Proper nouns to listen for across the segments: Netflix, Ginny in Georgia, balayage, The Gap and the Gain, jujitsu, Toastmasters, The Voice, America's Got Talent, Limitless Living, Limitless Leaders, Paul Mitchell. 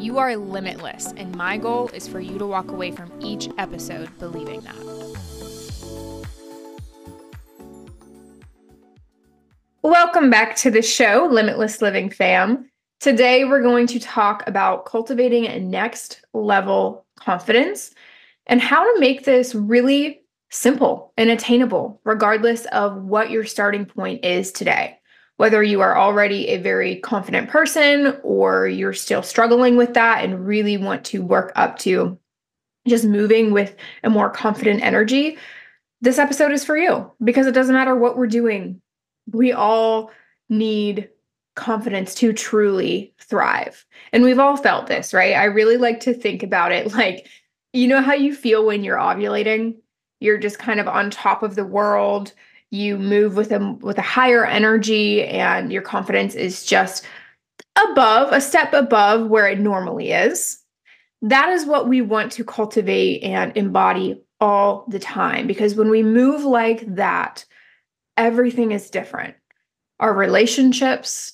You are limitless, and my goal is for you to walk away from each episode believing that. Welcome back to the show, Limitless Living fam. Today, we're going to talk about cultivating next level confidence and how to make this really simple and attainable, regardless of what your starting point is today. Whether you are already a very confident person or you're still struggling with that and really want to work up to just moving with a more confident energy, this episode is for you because it doesn't matter what we're doing. We all need confidence to truly thrive. And we've all felt this, right? I really like to think about it like, you know how you feel when you're ovulating? You're just kind of on top of the world. You move with a higher energy and your confidence is just a step above where it normally is. That is what we want to cultivate and embody all the time, because when we move like that, everything is different. Our relationships,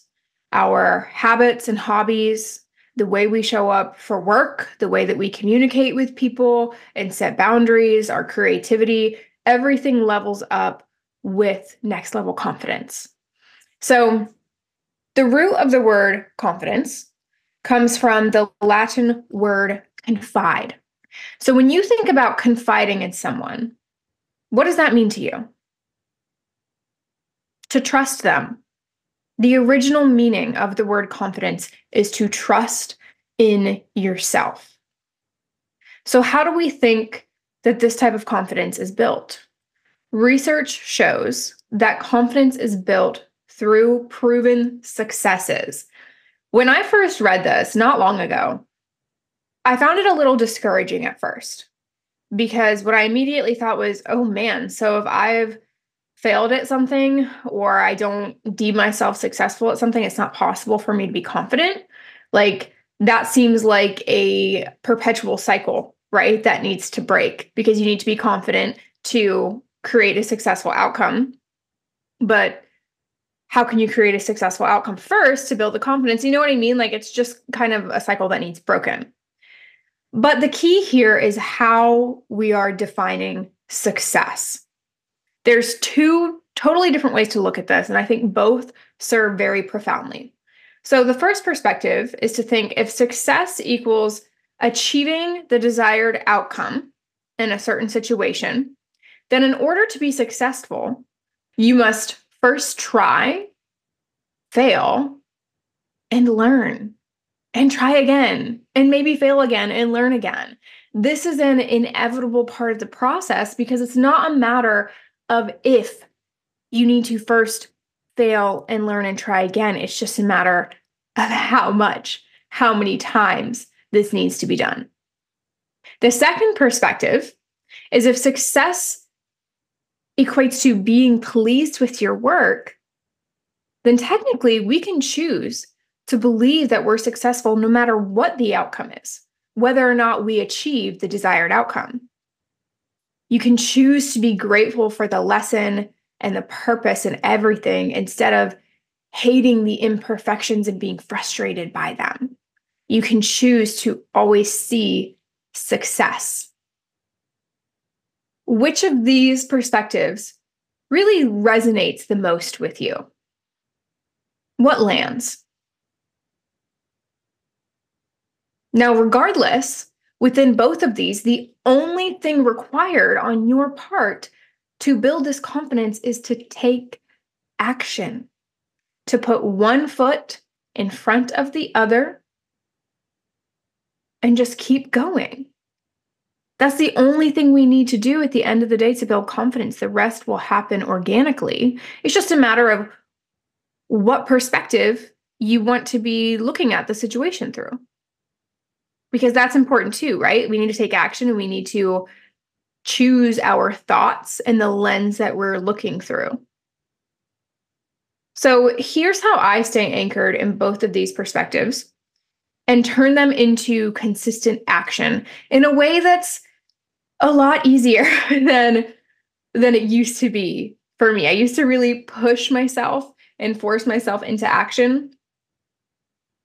our habits and hobbies, the way we show up for work, the way that we communicate with people and set boundaries, our creativity, everything levels up with next level confidence. So the root of the word confidence comes from the Latin word confide. So when you think about confiding in someone, what does that mean to you? To trust them. The original meaning of the word confidence is to trust in yourself. So how do we think that this type of confidence is built? Research shows that confidence is built through proven successes. When I first read this not long ago, I found it a little discouraging at first because what I immediately thought was, oh man, so if I've failed at something or I don't deem myself successful at something, it's not possible for me to be confident. Like that seems like a perpetual cycle, right? That needs to break because you need to be confident to create a successful outcome. But how can you create a successful outcome first to build the confidence? You know what I mean? Like it's just kind of a cycle that needs broken. But the key here is how we are defining success. There's two totally different ways to look at this, and I think both serve very profoundly. So the first perspective is to think if success equals achieving the desired outcome in a certain situation, then in order to be successful, you must first try, fail, and learn, and try again, and maybe fail again and learn again. This is an inevitable part of the process because it's not a matter of if you need to first fail and learn and try again. It's just a matter of how much, how many times this needs to be done. The second perspective is if success equates to being pleased with your work, then technically we can choose to believe that we're successful no matter what the outcome is, whether or not we achieve the desired outcome. You can choose to be grateful for the lesson and the purpose and everything instead of hating the imperfections and being frustrated by them. You can choose to always see success. Which of these perspectives really resonates the most with you? What lands? Now, regardless, within both of these, the only thing required on your part to build this confidence is to take action, to put one foot in front of the other and just keep going. That's the only thing we need to do at the end of the day to build confidence. The rest will happen organically. It's just a matter of what perspective you want to be looking at the situation through. Because that's important too, right? We need to take action and we need to choose our thoughts and the lens that we're looking through. So here's how I stay anchored in both of these perspectives and turn them into consistent action in a way that's a lot easier than it used to be for me. I used to really push myself and force myself into action.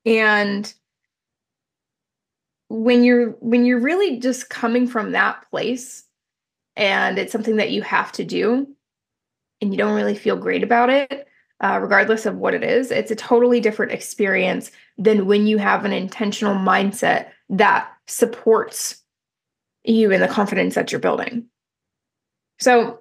And when you're really just coming from that place and it's something that you have to do and you don't really feel great about it, regardless of what it is, it's a totally different experience than when you have an intentional mindset that supports you in the confidence that you're building. So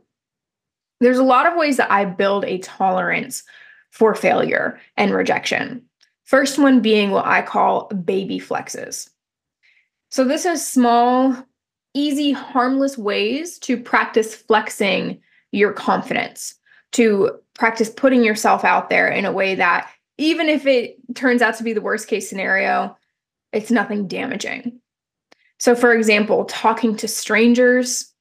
there's a lot of ways that I build a tolerance for failure and rejection. First one being what I call baby flexes. So this is small, easy, harmless ways to practice flexing your confidence, to practice putting yourself out there in a way that even if it turns out to be the worst case scenario, it's nothing damaging. So for example, talking to strangers,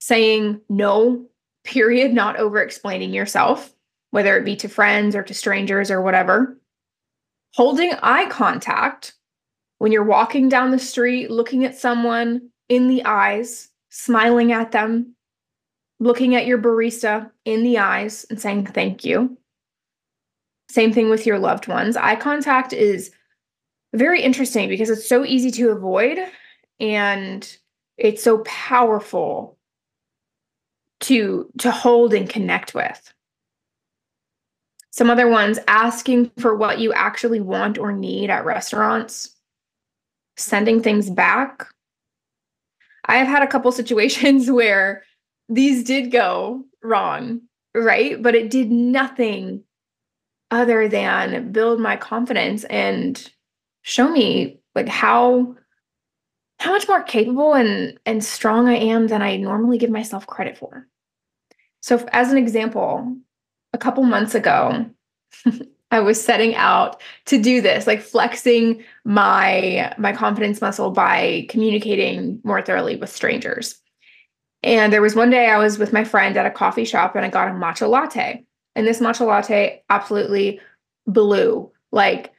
saying no, period, not over-explaining yourself, whether it be to friends or to strangers or whatever. Holding eye contact when you're walking down the street, looking at someone in the eyes, smiling at them, looking at your barista in the eyes and saying thank you. Same thing with your loved ones. Eye contact is very interesting because it's so easy to avoid and it's so powerful to hold and connect with. Some other ones, asking for what you actually want or need at restaurants, sending things back. I've had a couple situations where these did go wrong, right? But it did nothing other than build my confidence and show me like how much more capable and strong I am than I normally give myself credit for. So as an example, a couple months ago, I was setting out to do this, like flexing my confidence muscle by communicating more thoroughly with strangers. And there was one day I was with my friend at a coffee shop and I got a matcha latte. And this matcha latte absolutely blew. Like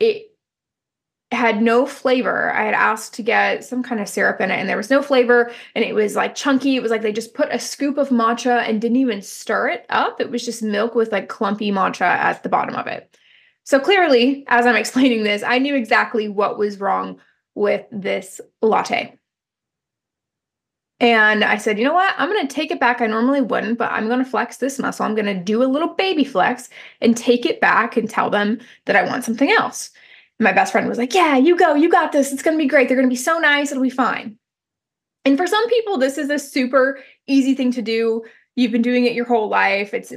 it had no flavor. I had asked to get some kind of syrup in it and there was no flavor and it was like chunky. It was like they just put a scoop of matcha and didn't even stir it up. It was just milk with like clumpy matcha at the bottom of it. So clearly, as I'm explaining this, I knew exactly what was wrong with this latte. And I said, you know what? I'm going to take it back. I normally wouldn't, but I'm going to flex this muscle. I'm going to do a little baby flex and take it back and tell them that I want something else. My best friend was like, yeah, you go, you got this. It's going to be great. They're going to be so nice. It'll be fine. And for some people, this is a super easy thing to do. You've been doing it your whole life. It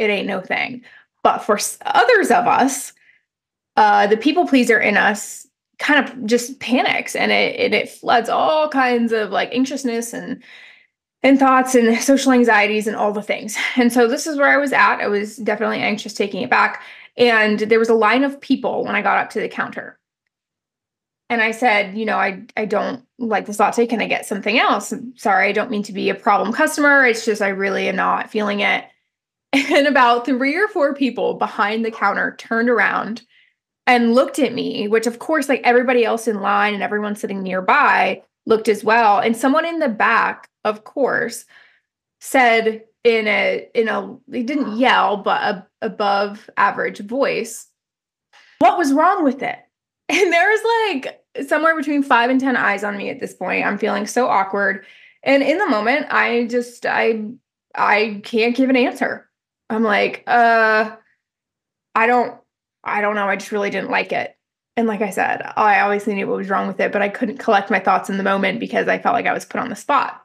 ain't no thing. But for others of us, the people pleaser in us kind of just panics and it floods all kinds of like anxiousness and thoughts and social anxieties and all the things. And so this is where I was at. I was definitely anxious taking it back. And there was a line of people when I got up to the counter. And I said, you know, I don't like this latte. Can I get something else? I'm sorry, I don't mean to be a problem customer. It's just I really am not feeling it. And about 3 or 4 people behind the counter turned around and looked at me, which of course, like everybody else in line and everyone sitting nearby looked as well. And someone in the back, of course, said in a, they didn't yell, but above average voice, what was wrong with it? And there was like somewhere between 5 and 10 eyes on me at this point. I'm feeling so awkward. And in the moment, I can't give an answer. I'm like, I don't know. I just really didn't like it. And like I said, I obviously knew what was wrong with it, but I couldn't collect my thoughts in the moment because I felt like I was put on the spot.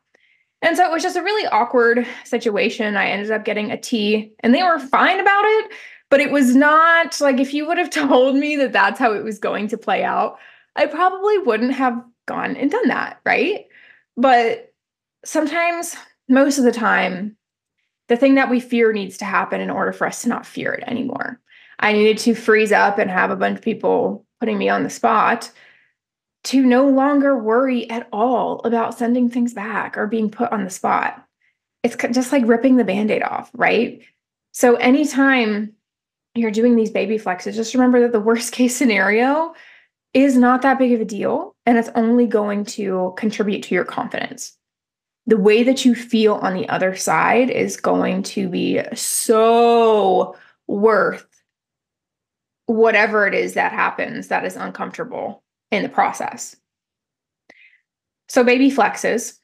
And so it was just a really awkward situation. I ended up getting a tea and they were fine about it, but it was not like if you would have told me that that's how it was going to play out, I probably wouldn't have gone and done that, right? But sometimes, most of the time, the thing that we fear needs to happen in order for us to not fear it anymore. I needed to freeze up and have a bunch of people putting me on the spot to no longer worry at all about sending things back or being put on the spot. It's just like ripping the Band-Aid off, right? So anytime you're doing these baby flexes, just remember that the worst case scenario is not that big of a deal, and it's only going to contribute to your confidence. The way that you feel on the other side is going to be so worth whatever it is that happens that is uncomfortable in the process. So baby flexes.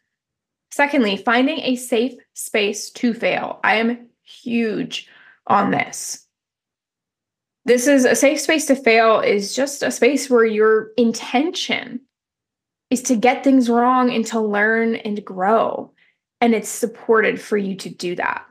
Secondly, finding a safe space to fail. I am huge on this. This is a safe space to fail is just a space where your intention is to get things wrong and to learn and grow. And it's supported for you to do that.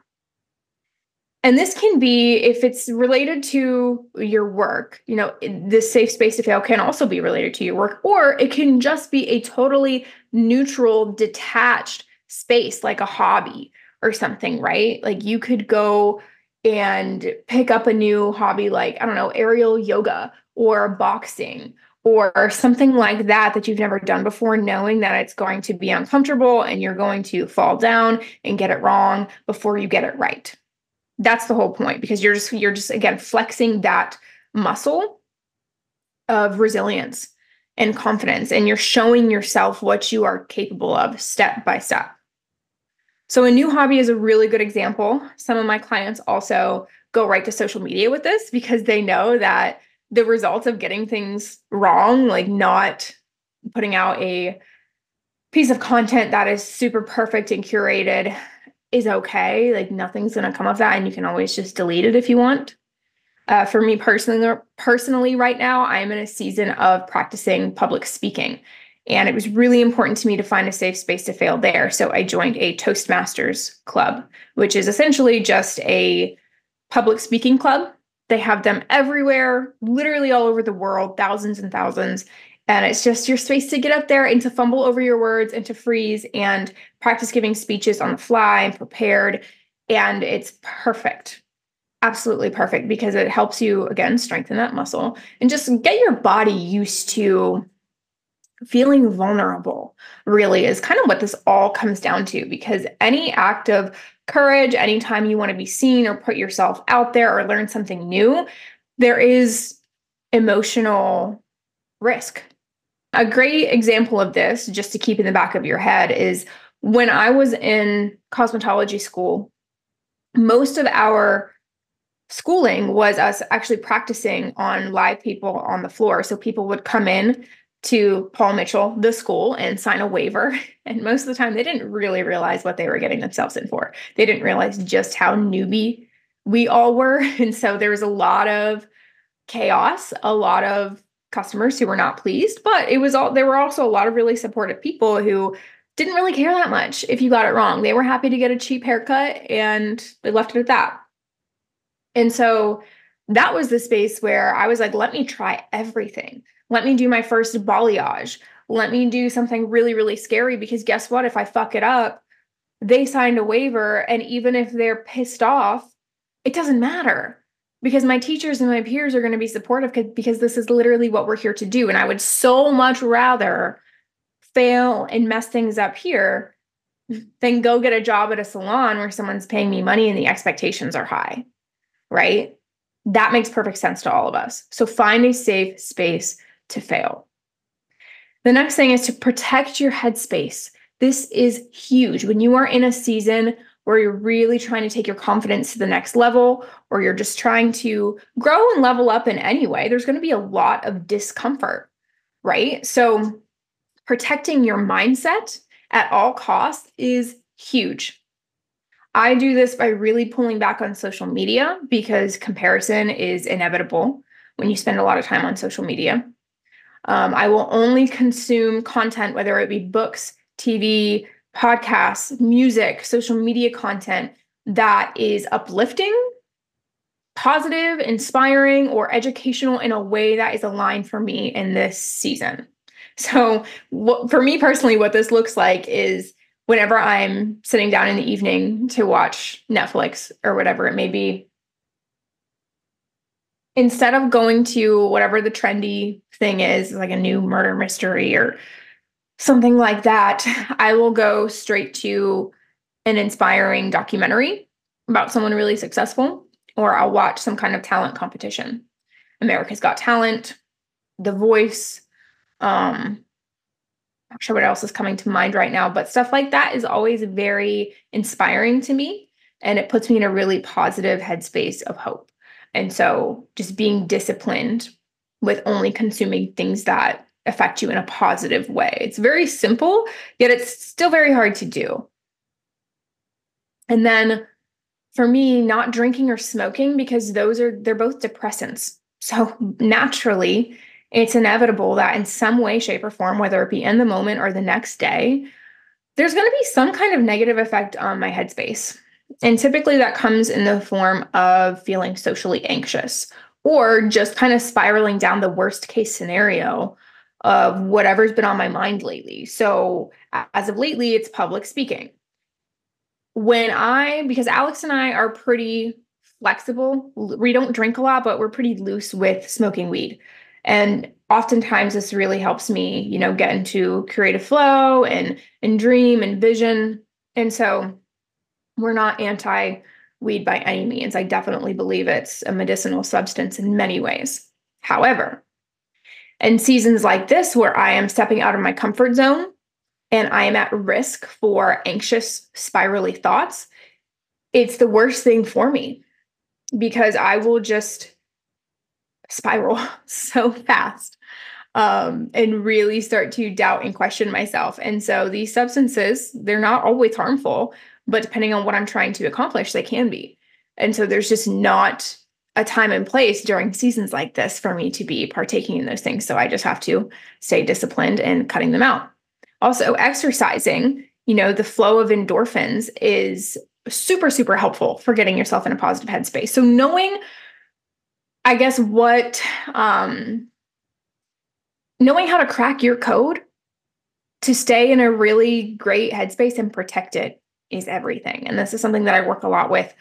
And this can be, if it's related to your work, you know, this safe space to fail can also be related to your work, or it can just be a totally neutral, detached space, like a hobby or something, right? Like you could go and pick up a new hobby, like, I don't know, aerial yoga or boxing or something like that you've never done before, knowing that it's going to be uncomfortable and you're going to fall down and get it wrong before you get it right. That's the whole point, because you're just again flexing that muscle of resilience and confidence, and you're showing yourself what you are capable of step by step. So a new hobby is a really good example. Some of my clients also go right to social media with this because they know that the results of getting things wrong, like not putting out a piece of content that is super perfect and curated, is okay. Like nothing's going to come of that. And you can always just delete it if you want. For me personally right now, I'm in a season of practicing public speaking. And it was really important to me to find a safe space to fail there. So I joined a Toastmasters club, which is essentially just a public speaking club. They have them everywhere, literally all over the world, thousands and thousands. And it's just your space to get up there and to fumble over your words and to freeze and practice giving speeches on the fly and prepared. And it's perfect, absolutely perfect, because it helps you, again, strengthen that muscle and just get your body used to feeling vulnerable, really, is kind of what this all comes down to, because any act of courage, anytime you want to be seen or put yourself out there or learn something new, there is emotional risk. A great example of this, just to keep in the back of your head, is when I was in cosmetology school, most of our schooling was us actually practicing on live people on the floor. So people would come in to Paul Mitchell, the school, and sign a waiver. And most of the time, they didn't really realize what they were getting themselves in for. They didn't realize just how newbie we all were. And so there was a lot of chaos, a lot of customers who were not pleased, but it was all, there were also a lot of really supportive people who didn't really care that much if you got it wrong. They were happy to get a cheap haircut and they left it at that. And so that was the space where I was like, let me try everything. Let me do my first balayage. Let me do something really, really scary, because guess what? If I fuck it up, they signed a waiver. And even if they're pissed off, it doesn't matter, because my teachers and my peers are going to be supportive, because this is literally what we're here to do. And I would so much rather fail and mess things up here than go get a job at a salon where someone's paying me money and the expectations are high, right? That makes perfect sense to all of us. So find a safe space to fail. The next thing is to protect your headspace. This is huge. When you are in a season where you're really trying to take your confidence to the next level, or you're just trying to grow and level up in any way, there's going to be a lot of discomfort, right? So protecting your mindset at all costs is huge. I do this by really pulling back on social media, because comparison is inevitable when you spend a lot of time on social media. I will only consume content, whether it be books, TV, podcasts, music, social media content that is uplifting, positive, inspiring, or educational in a way that is aligned for me in this season. So for me personally, what this looks like is whenever I'm sitting down in the evening to watch Netflix or whatever it may be, instead of going to whatever the trendy thing is, like a new murder mystery or something like that, I will go straight to an inspiring documentary about someone really successful, or I'll watch some kind of talent competition. America's Got Talent, The Voice. I'm not sure what else is coming to mind right now, but stuff like that is always very inspiring to me, and it puts me in a really positive headspace of hope. And so just being disciplined with only consuming things that affect you in a positive way. It's very simple, yet it's still very hard to do. And then for me, not drinking or smoking, because they're both depressants. So naturally, it's inevitable that in some way, shape, or form, whether it be in the moment or the next day, there's going to be some kind of negative effect on my headspace. And typically that comes in the form of feeling socially anxious or just kind of spiraling down the worst case scenario of whatever's been on my mind lately. So as of lately, it's public speaking. Because Alex and I are pretty flexible, we don't drink a lot, but we're pretty loose with smoking weed. And oftentimes this really helps me, get into creative flow and dream and vision. And so we're not anti-weed by any means. I definitely believe it's a medicinal substance in many ways. However, in seasons like this, where I am stepping out of my comfort zone and I am at risk for anxious, spirally thoughts, it's the worst thing for me because I will just spiral so fast and really start to doubt and question myself. And so these substances, they're not always harmful, but depending on what I'm trying to accomplish, they can be. And so there's just not a time and place during seasons like this for me to be partaking in those things. So I just have to stay disciplined and cutting them out. Also, exercising, the flow of endorphins is super, super helpful for getting yourself in a positive headspace. So knowing how to crack your code to stay in a really great headspace and protect it is everything. And this is something that I work a lot with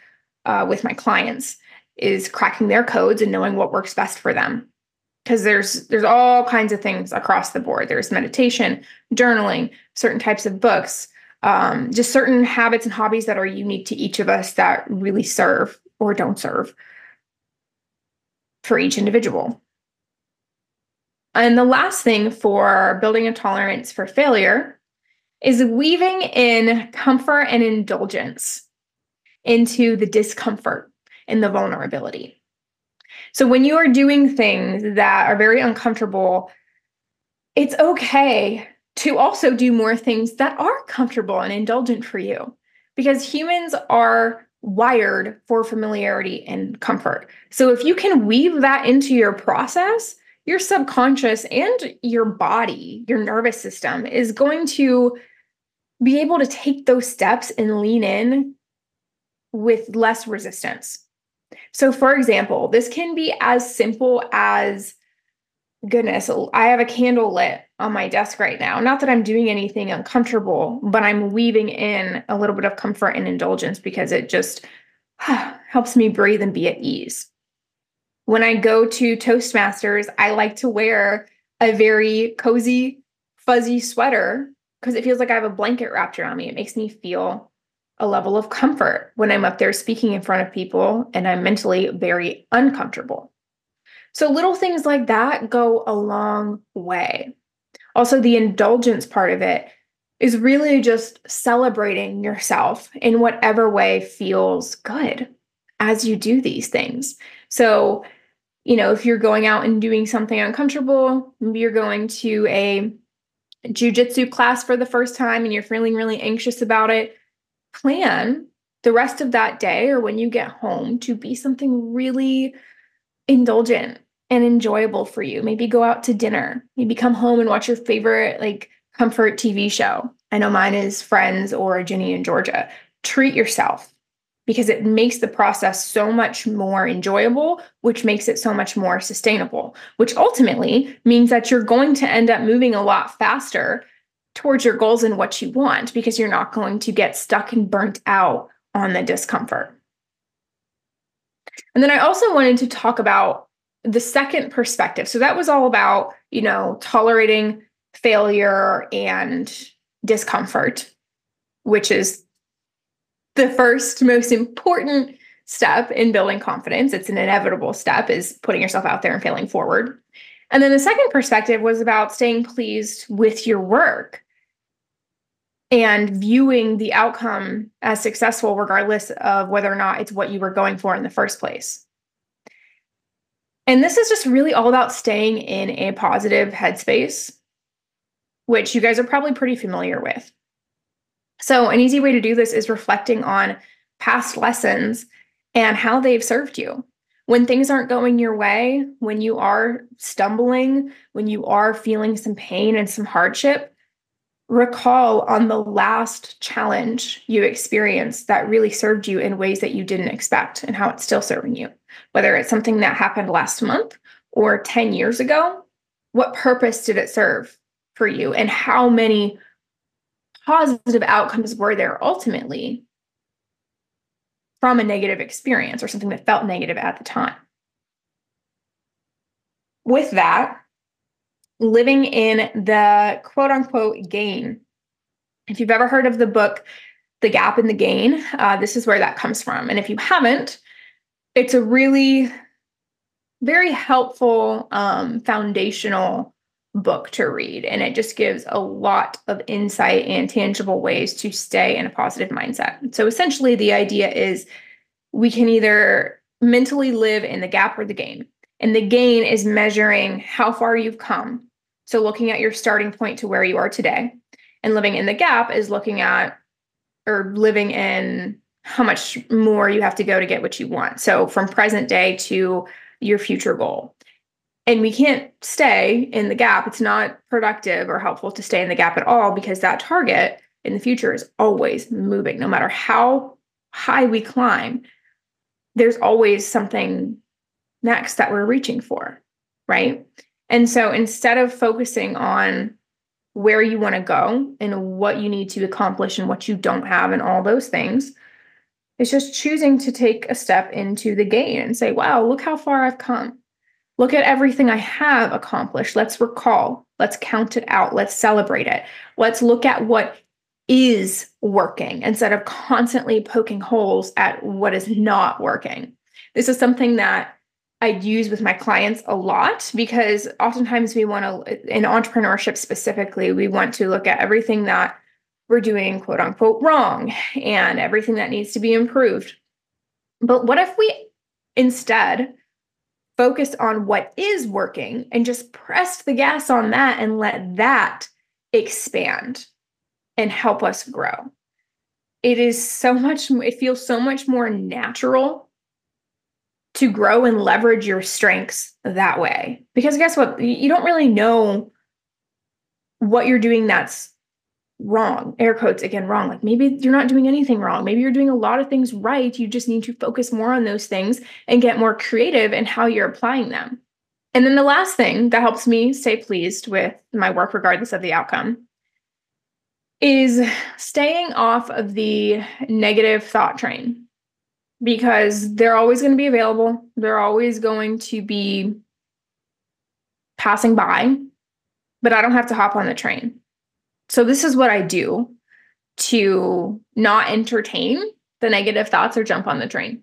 my clients, is cracking their codes and knowing what works best for them. Because there's all kinds of things across the board. There's meditation, journaling, certain types of books, just certain habits and hobbies that are unique to each of us that really serve or don't serve for each individual. And the last thing for building a tolerance for failure is weaving in comfort and indulgence into the discomfort and the vulnerability. So when you are doing things that are very uncomfortable, it's okay to also do more things that are comfortable and indulgent for you, because humans are wired for familiarity and comfort. So if you can weave that into your process, your subconscious and your body, your nervous system, is going to be able to take those steps and lean in with less resistance. So for example, this can be as simple as, goodness, I have a candle lit on my desk right now. Not that I'm doing anything uncomfortable, but I'm weaving in a little bit of comfort and indulgence because it just helps me breathe and be at ease. When I go to Toastmasters, I like to wear a very cozy, fuzzy sweater because it feels like I have a blanket wrapped around me. It makes me feel a level of comfort when I'm up there speaking in front of people and I'm mentally very uncomfortable. So little things like that go a long way. Also, the indulgence part of it is really just celebrating yourself in whatever way feels good as you do these things. So, if you're going out and doing something uncomfortable, maybe you're going to a jujitsu class for the first time and you're feeling really anxious about it, plan the rest of that day or when you get home to be something really indulgent and enjoyable for you. Maybe go out to dinner, maybe come home and watch your favorite comfort TV show. I know mine is Friends or Ginny in Georgia. Treat yourself, because it makes the process so much more enjoyable, which makes it so much more sustainable, which ultimately means that you're going to end up moving a lot faster towards your goals and what you want, because you're not going to get stuck and burnt out on the discomfort. And then I also wanted to talk about the second perspective. So that was all about, tolerating failure and discomfort, which is the first most important step in building confidence. It's an inevitable step, is putting yourself out there and failing forward. And then the second perspective was about staying pleased with your work and viewing the outcome as successful, regardless of whether or not it's what you were going for in the first place. And this is just really all about staying in a positive headspace, which you guys are probably pretty familiar with. So an easy way to do this is reflecting on past lessons and how they've served you. When things aren't going your way, when you are stumbling, when you are feeling some pain and some hardship, recall on the last challenge you experienced that really served you in ways that you didn't expect and how it's still serving you. Whether it's something that happened last month or 10 years ago, what purpose did it serve for you? And how many positive outcomes were there ultimately from a negative experience or something that felt negative at the time? With that, living in the quote-unquote gain. If you've ever heard of the book, The Gap and the Gain, this is where that comes from. And if you haven't, it's a really very helpful foundational book to read. And it just gives a lot of insight and tangible ways to stay in a positive mindset. So essentially the idea is we can either mentally live in the gap or the gain. And the gain is measuring how far you've come. So looking at your starting point to where you are today. And living in the gap is looking at or living in how much more you have to go to get what you want. So from present day to your future goal. And we can't stay in the gap. It's not productive or helpful to stay in the gap at all because that target in the future is always moving. No matter how high we climb, there's always something next that we're reaching for, right? And so instead of focusing on where you want to go and what you need to accomplish and what you don't have and all those things, it's just choosing to take a step into the gain and say, wow, look how far I've come. Look at everything I have accomplished. Let's recall. Let's count it out. Let's celebrate it. Let's look at what is working instead of constantly poking holes at what is not working. This is something that I'd use with my clients a lot because oftentimes we want to, in entrepreneurship specifically, we want to look at everything that we're doing, quote unquote, wrong and everything that needs to be improved. But what if we instead focused on what is working and just pressed the gas on that and let that expand and help us grow? It feels so much more natural to grow and leverage your strengths that way. Because guess what? You don't really know what you're doing that's wrong. Air quotes again, wrong. Like maybe you're not doing anything wrong. Maybe you're doing a lot of things right. You just need to focus more on those things and get more creative in how you're applying them. And then the last thing that helps me stay pleased with my work, regardless of the outcome, is staying off of the negative thought train. Because they're always going to be available. They're always going to be passing by, but I don't have to hop on the train. So this is what I do to not entertain the negative thoughts or jump on the train.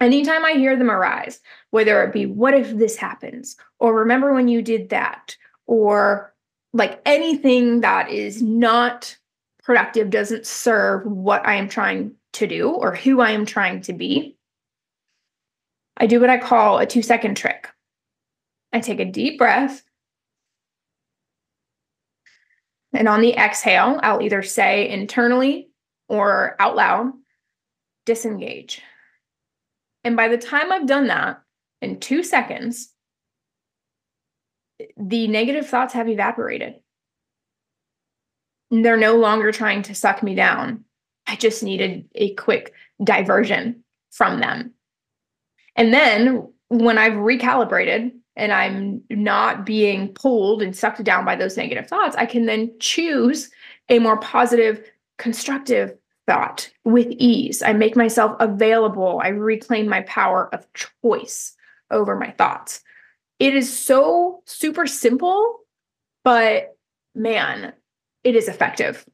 Anytime I hear them arise, whether it be, what if this happens? Or remember when you did that? Or like anything that is not productive, doesn't serve what I am trying to do or who I am trying to be, I do what I call a 2-second trick. I take a deep breath. And on the exhale, I'll either say internally or out loud, disengage. And by the time I've done that in 2 seconds, the negative thoughts have evaporated. They're no longer trying to suck me down. I just needed a quick diversion from them. And then when I've recalibrated and I'm not being pulled and sucked down by those negative thoughts, I can then choose a more positive, constructive thought with ease. I make myself available. I reclaim my power of choice over my thoughts. It is so super simple, but man, it is effective.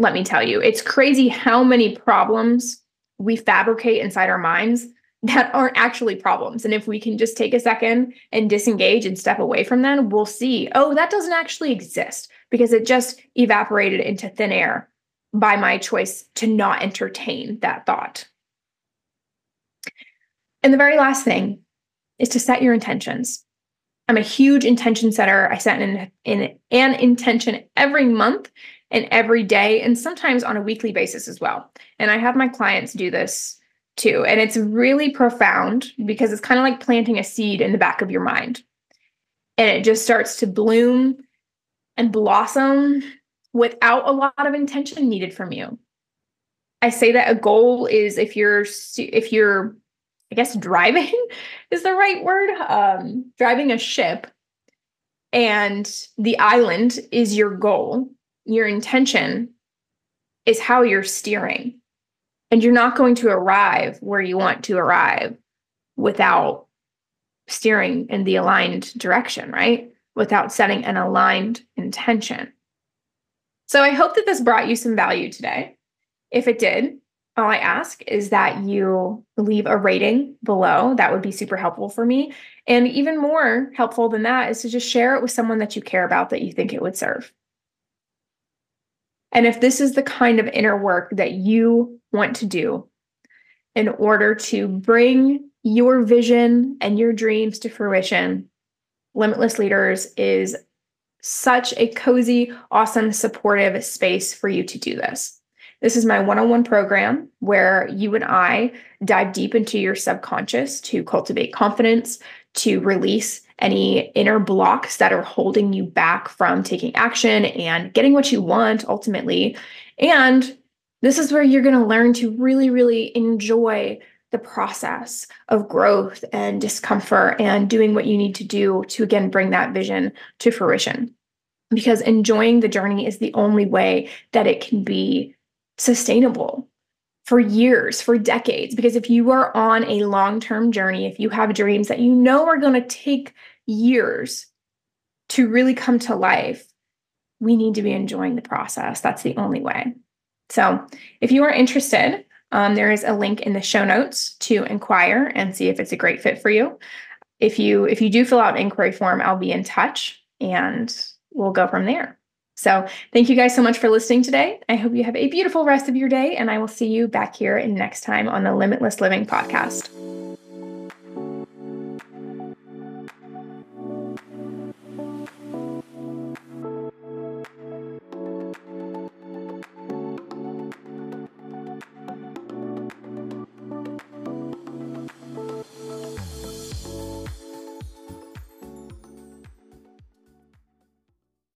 Let me tell you, it's crazy how many problems we fabricate inside our minds that aren't actually problems. And if we can just take a second and disengage and step away from them, we'll see, oh, that doesn't actually exist because it just evaporated into thin air by my choice to not entertain that thought. And the very last thing is to set your intentions. I'm a huge intention setter. I set an intention every month and every day, and sometimes on a weekly basis as well. And I have my clients do this too. And it's really profound because it's kind of like planting a seed in the back of your mind. And it just starts to bloom and blossom without a lot of intention needed from you. I say that a goal is if you're I guess driving is the right word. Driving a ship, and the island is your goal. Your intention is how you're steering, and you're not going to arrive where you want to arrive without steering in the aligned direction, right? Without setting an aligned intention. So I hope that this brought you some value today. If it did, all I ask is that you leave a rating below. That would be super helpful for me. And even more helpful than that is to just share it with someone that you care about that you think it would serve. And if this is the kind of inner work that you want to do in order to bring your vision and your dreams to fruition, Limitless Leaders is such a cozy, awesome, supportive space for you to do this. This is my one-on-one program where you and I dive deep into your subconscious to cultivate confidence, to release any inner blocks that are holding you back from taking action and getting what you want ultimately. And this is where you're going to learn to really, really enjoy the process of growth and discomfort and doing what you need to do to, again, bring that vision to fruition. Because enjoying the journey is the only way that it can be sustainable for years, for decades, because if you are on a long-term journey, if you have dreams that you know are going to take years to really come to life, we need to be enjoying the process. That's the only way. So if you are interested, there is a link in the show notes to inquire and see if it's a great fit for you. If you do fill out an inquiry form, I'll be in touch and we'll go from there. So thank you guys so much for listening today. I hope you have a beautiful rest of your day, and I will see you back here next time on the Limitless Living podcast.